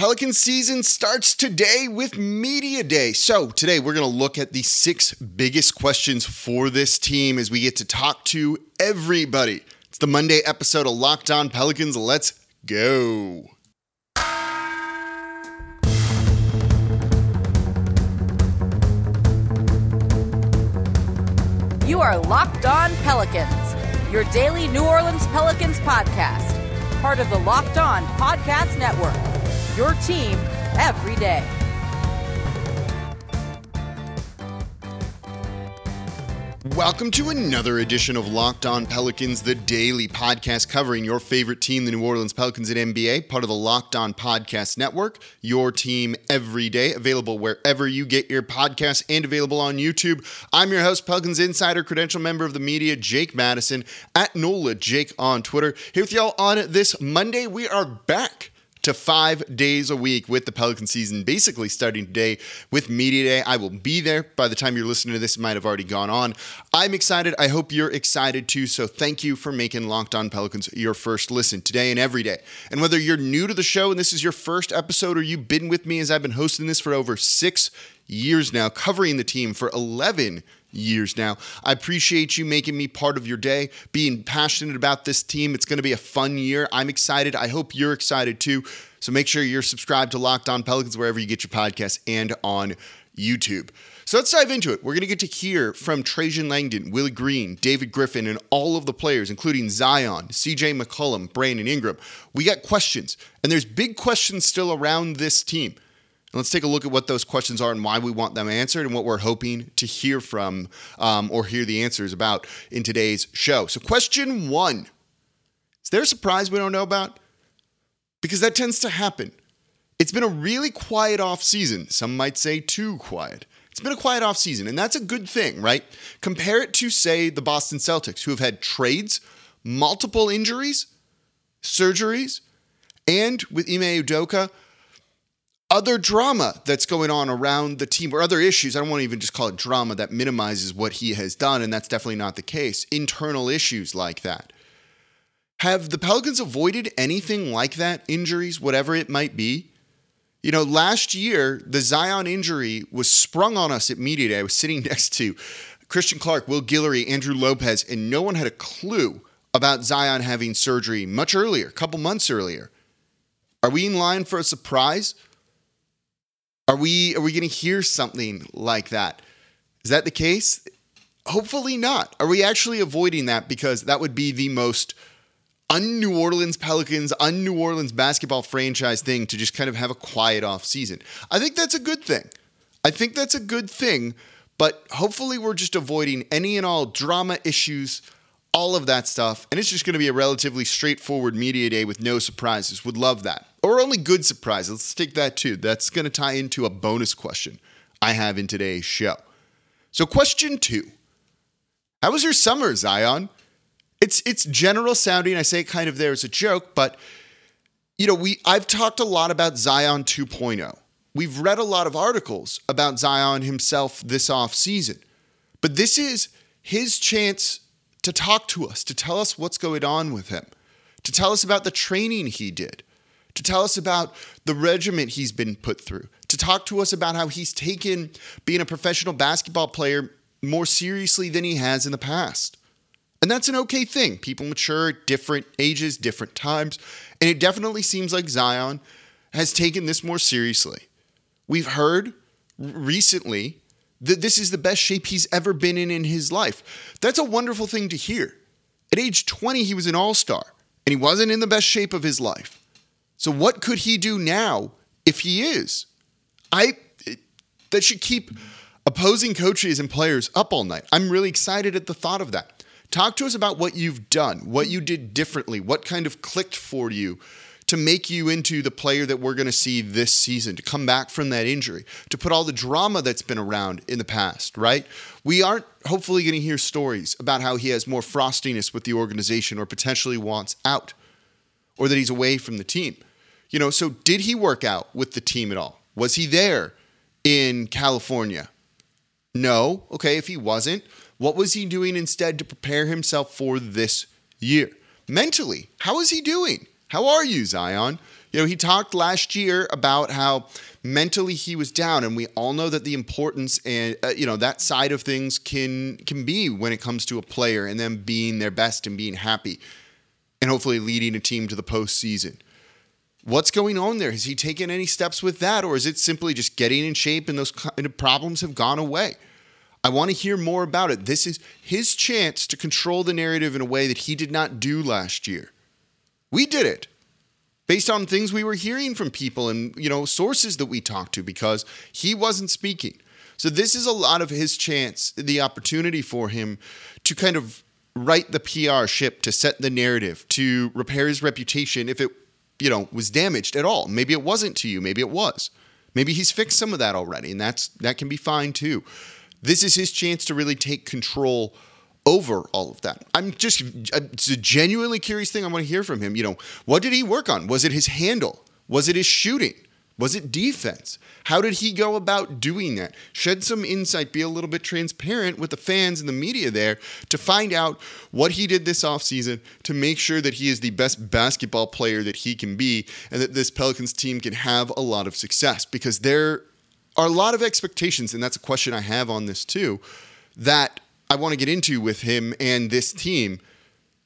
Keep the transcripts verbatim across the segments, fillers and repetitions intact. Pelican season starts today with Media Day. So today we're going to look at the six biggest questions for this team as we get to talk to everybody. It's the Monday episode of Locked On Pelicans. Let's go. You are Locked On Pelicans, your daily New Orleans Pelicans podcast, part of the Locked On Podcast Network, your team every day. Welcome to another edition of Locked On Pelicans, the daily podcast covering your favorite team, the New Orleans Pelicans at N B A, part of the Locked On Podcast Network, your team every day, available wherever you get your podcasts and available on YouTube. I'm your host, Pelicans Insider, credential member of the media, Jake Madison, at NOLA Jake on Twitter. Here with y'all on this Monday, we are back to five days a week with the Pelican season, basically starting today with Media Day. I will be there. By the time you're listening to this, it might have already gone on. I'm excited. I hope you're excited too. So thank you for making Locked On Pelicans your first listen today and every day. And whether you're new to the show and this is your first episode or you've been with me as I've been hosting this for over six years now, covering the team for eleven years now. I appreciate you making me part of your day, being passionate about this team. It's going to be a fun year. I'm excited. I hope you're excited too. So make sure you're subscribed to Locked On Pelicans wherever you get your podcasts and on YouTube. So let's dive into it. We're going to get to hear from Trajan Langdon, Willie Green, David Griffin, and all of the players, including Zion, C J McCollum, Brandon Ingram. We got questions, and there's big questions still around this team. Let's take a look at what those questions are and why we want them answered and what we're hoping to hear from um, or hear the answers about in today's show. So question one, is there a surprise we don't know about? Because that tends to happen. It's been a really quiet off season. Some might say too quiet. It's been a quiet off season, and that's a good thing, right? Compare it to, say, the Boston Celtics, who have had trades, multiple injuries, surgeries, and with Ime Udoka, other drama that's going on around the team or other issues. I don't want to even just call it drama that minimizes what he has done, and that's definitely not the case. Internal issues like that. Have the Pelicans avoided anything like that? Injuries, whatever it might be? You know, last year, the Zion injury was sprung on us at Media Day. I was sitting next to Christian Clark, Will Guillory, Andrew Lopez, and no one had a clue about Zion having surgery much earlier, a couple months earlier. Are we in line for a surprise? Are we are we going to hear something like that? Is that the case? Hopefully not. Are we actually avoiding that? Because that would be the most un-New Orleans Pelicans, un-New Orleans basketball franchise thing to just kind of have a quiet off season. I think that's a good thing. I think that's a good thing, but hopefully we're just avoiding any and all drama issues, all of that stuff, and it's just going to be a relatively straightforward Media Day with no surprises. Would love that. Or only good surprises. Let's take that too. That's going to tie into a bonus question I have in today's show. So question two. How was your summer, Zion? It's it's general sounding. I say it kind of there as a joke, but you know, we I've talked a lot about Zion two point oh. We've read a lot of articles about Zion himself this offseason. But this is his chance to talk to us, to tell us what's going on with him, to tell us about the training he did, to tell us about the regiment he's been put through, to talk to us about how he's taken being a professional basketball player more seriously than he has in the past. And that's an okay thing. People mature at different ages, different times, and it definitely seems like Zion has taken this more seriously. We've heard recently that this is the best shape he's ever been in in his life. That's a wonderful thing to hear. At age twenty, he was an all-star, and he wasn't in the best shape of his life. So what could he do now if he is? I that should keep opposing coaches and players up all night. I'm really excited at the thought of that. Talk to us about what you've done, what you did differently, what kind of clicked for you to make you into the player that we're going to see this season, to come back from that injury, to put all the drama that's been around in the past, right? We aren't hopefully going to hear stories about how he has more frostiness with the organization or potentially wants out or that he's away from the team. You know, so did he work out with the team at all? Was he there in California? No. Okay, if he wasn't, what was he doing instead to prepare himself for this year? Mentally, how is he doing? How are you, Zion? You know, he talked last year about how mentally he was down, and we all know that the importance and uh, you know that side of things can can be when it comes to a player and them being their best and being happy and hopefully leading a team to the postseason. What's going on there? Has he taken any steps with that, or is it simply just getting in shape and those kind of problems have gone away? I want to hear more about it. This is his chance to control the narrative in a way that he did not do last year. We did it based on things we were hearing from people and, you know, sources that we talked to, because he wasn't speaking. So this is a lot of his chance, the opportunity for him to kind of right the P R ship, to set the narrative, to repair his reputation if it, you know, was damaged at all. Maybe it wasn't to you. Maybe it was. Maybe he's fixed some of that already, and that's that can be fine too. This is his chance to really take control over all of that. I'm just, it's a genuinely curious thing I want to hear from him. You know, what did he work on? Was it his handle? Was it his shooting? Was it defense? How did he go about doing that? Shed some insight, be a little bit transparent with the fans and the media there to find out what he did this offseason to make sure that he is the best basketball player that he can be and that this Pelicans team can have a lot of success, because they're are a lot of expectations, and that's a question I have on this too, that I want to get into with him and this team.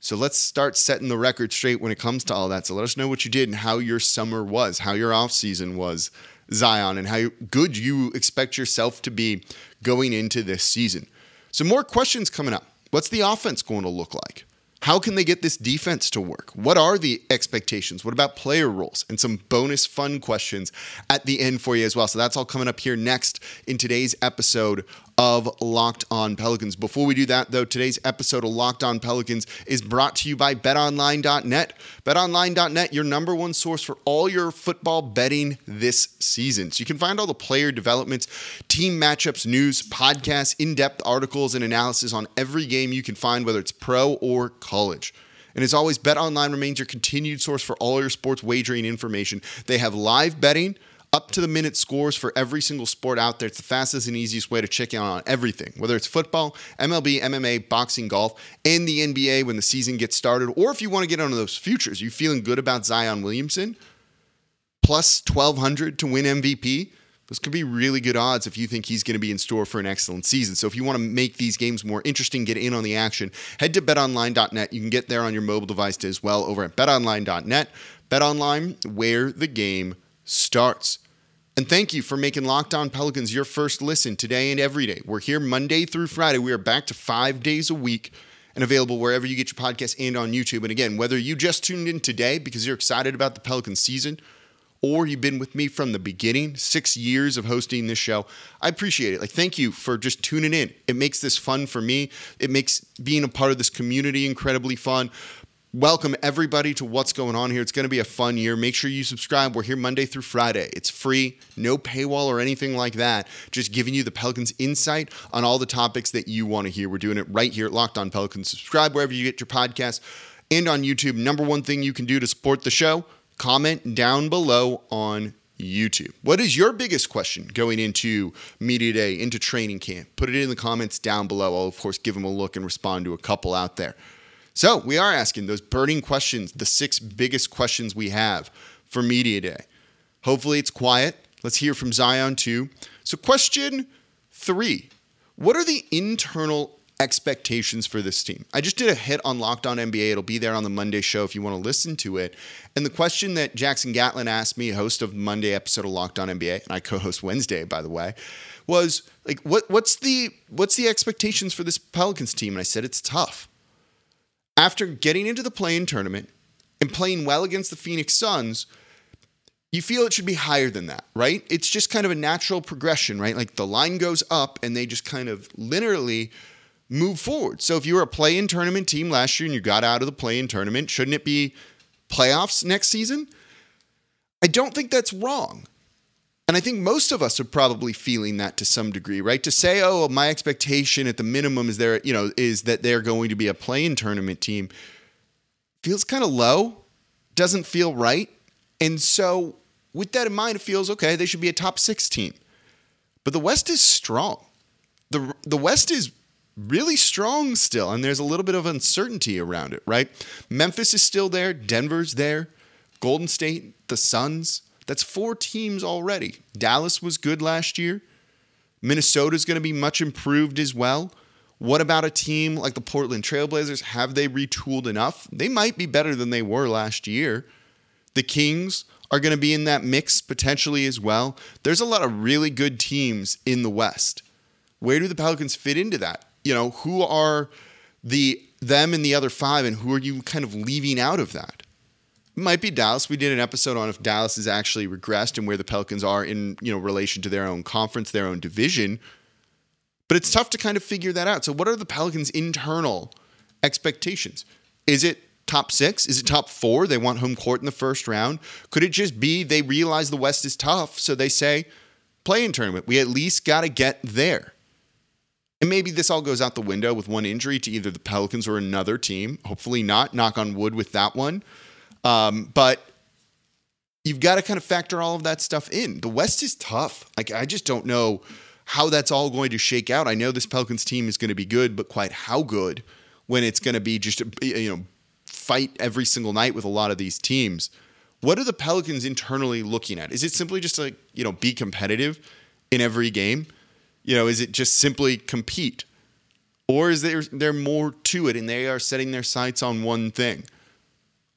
So let's start setting the record straight when it comes to all that. So let us know what you did and how your summer was, how your offseason was, Zion, and how good you expect yourself to be going into this season. Some more questions coming up. What's the offense going to look like? How can they get this defense to work? What are the expectations? What about player roles? And some bonus fun questions at the end for you as well. So that's all coming up here next in today's episode of Locked On Pelicans. Before we do that, though, today's episode of Locked On Pelicans is brought to you by bet online dot net. bet online dot net, your number one source for all your football betting this season. So you can find all the player developments, team matchups, news, podcasts, in-depth articles, and analysis on every game you can find, whether it's pro or college. College. And as always, BetOnline remains your continued source for all your sports wagering information. They have live betting, up-to-the-minute scores for every single sport out there. It's the fastest and easiest way to check out on everything, whether it's football, M L B, M M A, boxing, golf, and the N B A when the season gets started. Or if you want to get on to those futures, you feeling good about Zion Williamson? Plus twelve hundred to win M V P? Those could be really good odds if you think he's going to be in store for an excellent season. So if you want to make these games more interesting, get in on the action, head to bet online dot net. You can get there on your mobile device as well over at bet online dot net. BetOnline, where the game starts. And thank you for making Locked On Pelicans your first listen today and every day. We're here Monday through Friday. We are back to five days a week, and available wherever you get your podcasts and on YouTube. And again, whether you just tuned in today because you're excited about the Pelicans season, or you've been with me from the beginning, six years of hosting this show, I appreciate it. Like, thank you for just tuning in. It makes this fun for me. It makes being a part of this community incredibly fun. Welcome everybody to what's going on here. It's going to be a fun year. Make sure you subscribe. We're here Monday through Friday. It's free, no paywall or anything like that. Just giving you the Pelicans insight on all the topics that you want to hear. We're doing it right here at Locked On Pelicans. Subscribe wherever you get your podcasts and on YouTube. Number one thing you can do to support the show, comment down below on YouTube. What is your biggest question going into media day, into training camp? Put it in the comments down below. I'll, of course, give them a look and respond to a couple out there. So we are asking those burning questions, the six biggest questions we have for media day. Hopefully it's quiet. Let's hear from Zion too. So question three, what are the internal expectations for this team? I just did a hit on Locked On N B A. It'll be there on the Monday show if you want to listen to it. And the question that Jackson Gatlin asked me, host of the Monday episode of Locked On N B A, and I co-host Wednesday, by the way, was like, what what's the what's the expectations for this Pelicans team? And I said it's tough. After getting into the play-in tournament and playing well against the Phoenix Suns, you feel it should be higher than that, right? It's just kind of a natural progression, right? Like the line goes up and they just kind of linearly move forward. So if you were a play-in tournament team last year and you got out of the play-in tournament, shouldn't it be playoffs next season? I don't think that's wrong. And I think most of us are probably feeling that to some degree, right? To say, oh, my expectation at the minimum is there, you know, is that they're going to be a play-in tournament team feels kind of low, doesn't feel right. And so with that in mind, it feels okay, they should be a top six team. But the West is strong. The the West is really strong still, and there's a little bit of uncertainty around it, right? Memphis is still there. Denver's there. Golden State, the Suns. That's four teams already. Dallas was good last year. Minnesota's going to be much improved as well. What about a team like the Portland Trailblazers? Have they retooled enough? They might be better than they were last year. The Kings are going to be in that mix potentially as well. There's a lot of really good teams in the West. Where do the Pelicans fit into that? You know, who are the them and the other five, and who are you kind of leaving out of that? It might be Dallas. We did an episode on if Dallas has actually regressed and where the Pelicans are in, you know, relation to their own conference, their own division. But it's tough to kind of figure that out. So what are the Pelicans' internal expectations? Is it top six? Is it top four? They want home court in the first round. Could it just be they realize the West is tough, so they say, play-in tournament. We at least got to get there. And maybe this all goes out the window with one injury to either the Pelicans or another team. Hopefully not. Knock on wood with that one. Um, but you've got to kind of factor all of that stuff in. The West is tough. Like, I just don't know how that's all going to shake out. I know this Pelicans team is going to be good, but quite how good when it's going to be just a, you know, fight every single night with a lot of these teams. What are the Pelicans internally looking at? Is it simply just like, you know, be competitive in every game? You know, is it just simply compete? Or is there there more to it and they are setting their sights on one thing?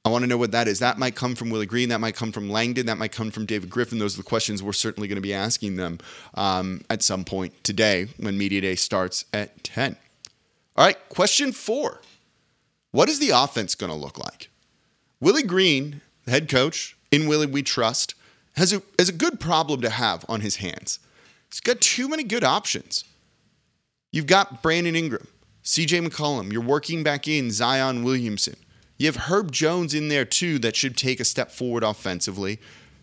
I want to know what that is. That might come from Willie Green. That might come from Langdon. That might come from David Griffin. Those are the questions we're certainly going to be asking them um, at some point today when Media Day starts at ten. All right, question four. What is the offense going to look like? Willie Green, the head coach, in Willie we trust, has a, has a good problem to have on his hands. He's got too many good options. You've got Brandon Ingram, C J McCollum. You're working back in Zion Williamson. You have Herb Jones in there too that should take a step forward offensively.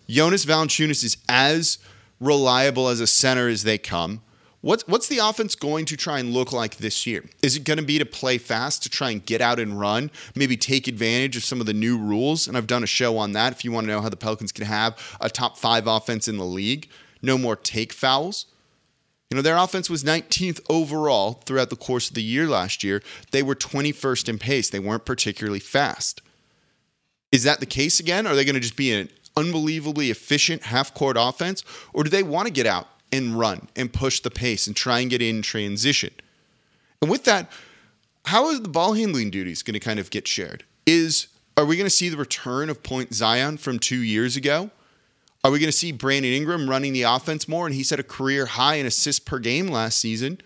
Jonas Valanciunas is as reliable as a center as they come. What's, what's the offense going to try and look like this year? Is it going to be to play fast, to try and get out and run, maybe take advantage of some of the new rules? And I've done a show on that if you want to know how the Pelicans can have a top five offense in the league. No more take fouls. You know, their offense was nineteenth overall throughout the course of the year last year. They were twenty-first in pace. They weren't particularly fast. Is that the case again? Are they going to just be an unbelievably efficient half-court offense? Or do they want to get out and run and push the pace and try and get in transition? And with that, how is the ball handling duties going to kind of get shared? Is Are we going to see the return of Point Zion from two years ago? Are we going to see Brandon Ingram running the offense more? And he set a career high in assists per game last season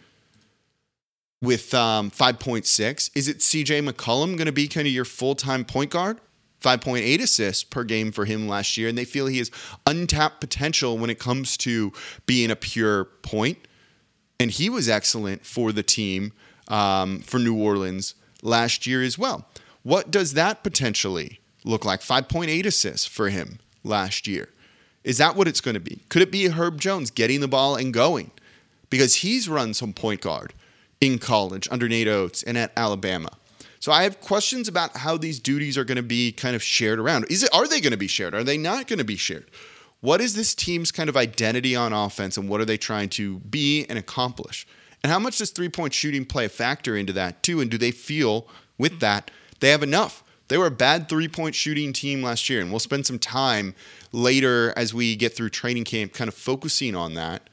with um, five point six. Is it C J McCollum going to be kind of your full-time point guard? five point eight assists per game for him last year. And they feel he has untapped potential when it comes to being a pure point. And he was excellent for the team um, for New Orleans last year as well. What does that potentially look like? five point eight assists for him last year. Is that what it's going to be? Could it be Herb Jones getting the ball and going? Because he's run some point guard in college under Nate Oates and at Alabama. So I have questions about how these duties are going to be kind of shared around. Is it, are they going to be shared? Are they not going to be shared? What is this team's kind of identity on offense, and what are they trying to be and accomplish? And how much does three-point shooting play a factor into that too? And do they feel with that they have enough? They were a bad three-point shooting team last year, and we'll spend some time later as we get through training camp kind of focusing on that.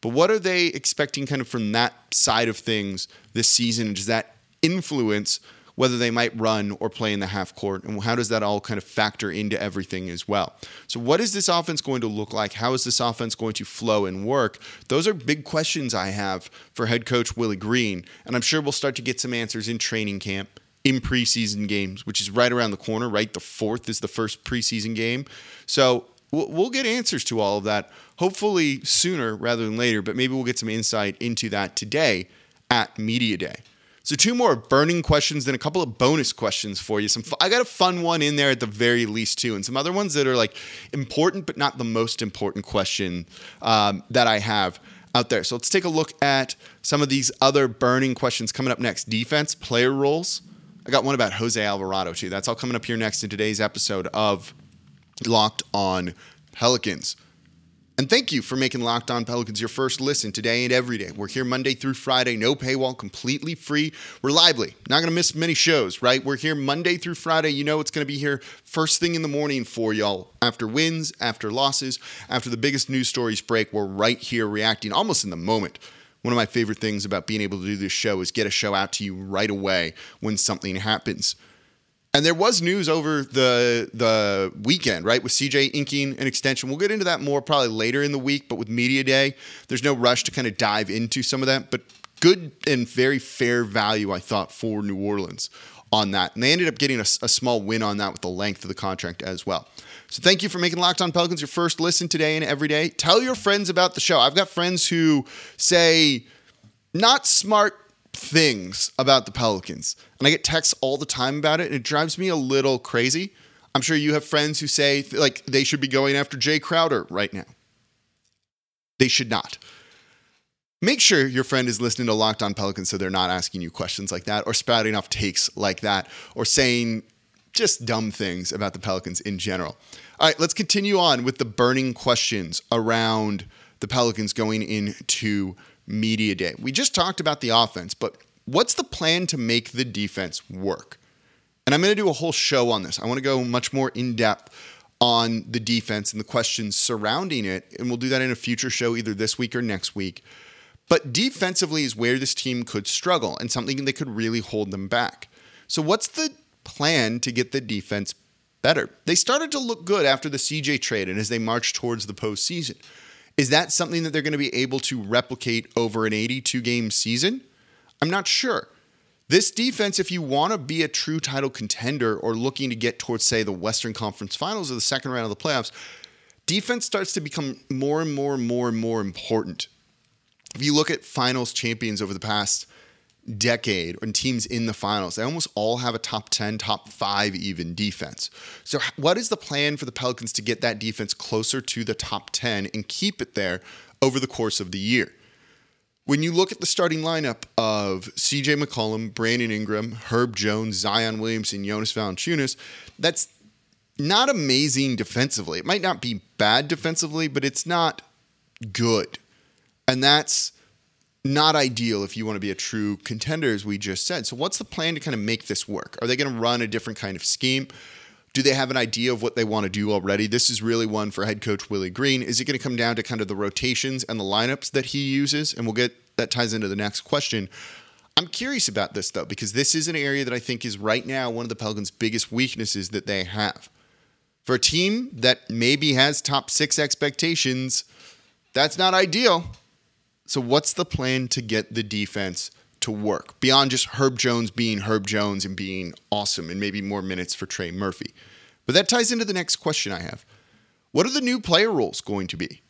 But what are they expecting kind of from that side of things this season? Does that influence whether they might run or play in the half court? And how does that all kind of factor into everything as well? So what is this offense going to look like? How is this offense going to flow and work? Those are big questions I have for head coach Willie Green, and I'm sure we'll start to get some answers in training camp, in preseason games, which is right around the corner, right? The fourth is the first preseason game. So we'll get answers to all of that, hopefully sooner rather than later, but maybe we'll get some insight into that today at Media Day. So two more burning questions, then a couple of bonus questions for you. Some I got a fun one in there at the very least too, and some other ones that are like important but not the most important question um, that I have out there. So let's take a look at some of these other burning questions coming up next. Defense, player roles. I got one about Jose Alvarado, too. That's all coming up here next in today's episode of Locked On Pelicans. And thank you for making Locked On Pelicans your first listen today and every day. We're here Monday through Friday, no paywall, completely free, reliably. Not going to miss many shows, right? We're here Monday through Friday. You know it's going to be here first thing in the morning for y'all. After wins, after losses, after the biggest news stories break, we're right here reacting almost in the moment. One of my favorite things about being able to do this show is get a show out to you right away when something happens. And there was news over the the weekend, right, with C J inking an extension. We'll get into that more probably later in the week, but with Media Day, there's no rush to kind of dive into some of that. But good and very fair value, I thought, for New Orleans on that. And they ended up getting a, a small win on that with the length of the contract as well. So thank you for making Locked On Pelicans your first listen today and every day. Tell your friends about the show. I've got friends who say not smart things about the Pelicans, and I get texts all the time about it, and it drives me a little crazy. I'm sure you have friends who say like they should be going after Jay Crowder right now. They should not. Make sure your friend is listening to Locked On Pelicans so they're not asking you questions like that or spouting off takes like that or saying just dumb things about the Pelicans in general. All right, let's continue on with the burning questions around the Pelicans going into Media Day. We just talked about the offense, but what's the plan to make the defense work? And I'm going to do a whole show on this. I want to go much more in depth on the defense and the questions surrounding it. And we'll do that in a future show, either this week or next week. But defensively is where this team could struggle and something that could really hold them back. So what's the plan to get the defense better? They started to look good after the C J trade and as they march towards the postseason. Is that something that they're going to be able to replicate over an eighty-two game season? I'm not sure. This defense, if you want to be a true title contender or looking to get towards, say, the Western Conference Finals or the second round of the playoffs, defense starts to become more and more and more and more important. If you look at finals champions over the past decade and teams in the finals, they almost all have a top ten, top five even defense. So what is the plan for the Pelicans to get that defense closer to the top ten and keep it there over the course of the year? When you look at the starting lineup of C J McCollum, Brandon Ingram, Herb Jones, Zion Williamson, Jonas Valanciunas, that's not amazing defensively. It might not be bad defensively, but it's not good. And that's not ideal if you want to be a true contender, as we just said. So what's the plan to kind of make this work? Are they going to run a different kind of scheme? Do they have an idea of what they want to do already? This is really one for head coach Willie Green. Is it going to come down to kind of the rotations and the lineups that he uses? And we'll get that ties into the next question. I'm curious about this, though, because this is an area that I think is right now one of the Pelicans' biggest weaknesses that they have. For a team that maybe has top six expectations, that's not ideal. So what's the plan to get the defense to work beyond just Herb Jones being Herb Jones and being awesome and maybe more minutes for Trey Murphy? But that ties into the next question I have. What are the new player roles going to be?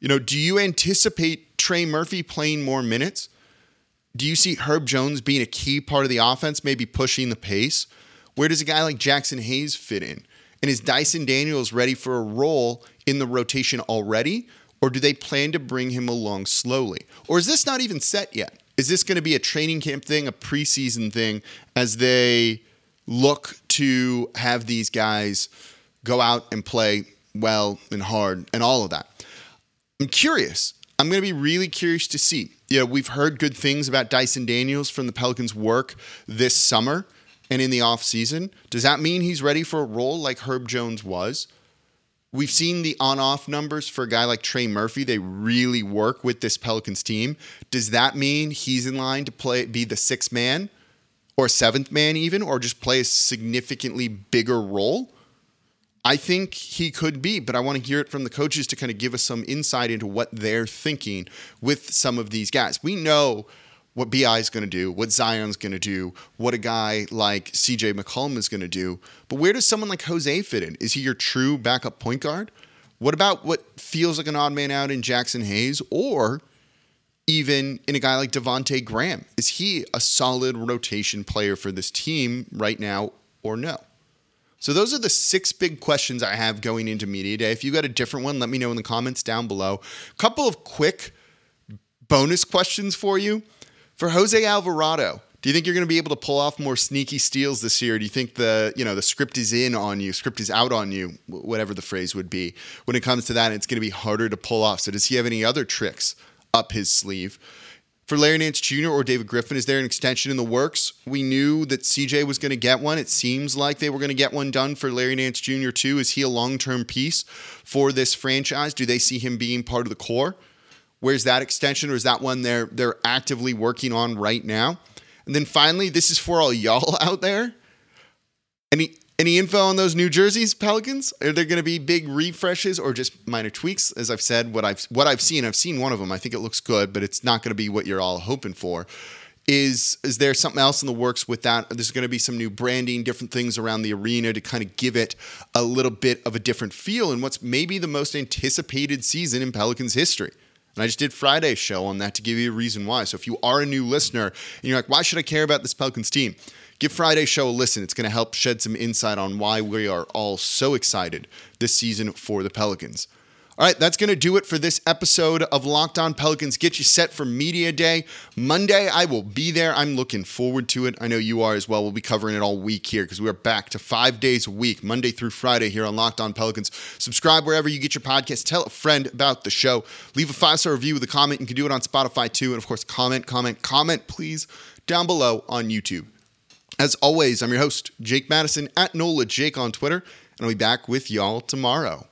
You know, do you anticipate Trey Murphy playing more minutes? Do you see Herb Jones being a key part of the offense, maybe pushing the pace? Where does a guy like Jackson Hayes fit in? And is Dyson Daniels ready for a role in the rotation already? Or do they plan to bring him along slowly? Or is this not even set yet? Is this going to be a training camp thing, a preseason thing, as they look to have these guys go out and play well and hard and all of that? I'm curious. I'm going to be really curious to see. You know, we've heard good things about Dyson Daniels from the Pelicans' work this summer and in the offseason. Does that mean he's ready for a role like Herb Jones was? We've seen the on-off numbers for a guy like Trey Murphy. They really work with this Pelicans team. Does that mean he's in line to play, be the sixth man or seventh man even, or just play a significantly bigger role? I think he could be, but I want to hear it from the coaches to kind of give us some insight into what they're thinking with some of these guys. We know what B I is going to do, what Zion's going to do, what a guy like C J McCollum is going to do. But where does someone like Jose fit in? Is he your true backup point guard? What about what feels like an odd man out in Jackson Hayes or even in a guy like Devontae Graham? Is he a solid rotation player for this team right now or no? So those are the six big questions I have going into Media Day. If you got a different one, let me know in the comments down below. A couple of quick bonus questions for you. For Jose Alvarado, Do you think you're going to be able to pull off more sneaky steals this year? Do you think the, you know, the script is in on you, script is out on you, whatever the phrase would be, when it comes to that, it's going to be harder to pull off. So does he have any other tricks up his sleeve? For Larry Nance Junior or David Griffin, is there an extension in the works? We knew that C J was going to get one. It seems like they were going to get one done for Larry Nance Junior too. Is he a long-term piece for this franchise? Do they see him being part of the core? Where's that extension, or is that one they're, they're actively working on right now? And then finally, this is for all y'all out there. Any any info on those New Jerseys Pelicans? Are there going to be big refreshes or just minor tweaks? As I've said, what I've what I've seen, I've seen one of them. I think it looks good, but it's not going to be what you're all hoping for. Is is there something else in the works with that? There's going to be some new branding, different things around the arena to kind of give it a little bit of a different feel in what's maybe the most anticipated season in Pelicans history. And I just did Friday's show on that to give you a reason why. So if you are a new listener and you're like, why should I care about this Pelicans team? Give Friday's show a listen. It's going to help shed some insight on why we are all so excited this season for the Pelicans. All right, that's going to do it for this episode of Locked On Pelicans. Get you set for Media Day. Monday, I will be there. I'm looking forward to it. I know you are as well. We'll be covering it all week here because we are back to five days a week, Monday through Friday here on Locked On Pelicans. Subscribe wherever you get your podcast. Tell a friend about the show. Leave a five-star review with a comment. You can do it on Spotify too. And, of course, comment, comment, comment, please, down below on YouTube. As always, I'm your host, Jake Madison, at NOLA Jake on Twitter. And I'll be back with y'all tomorrow.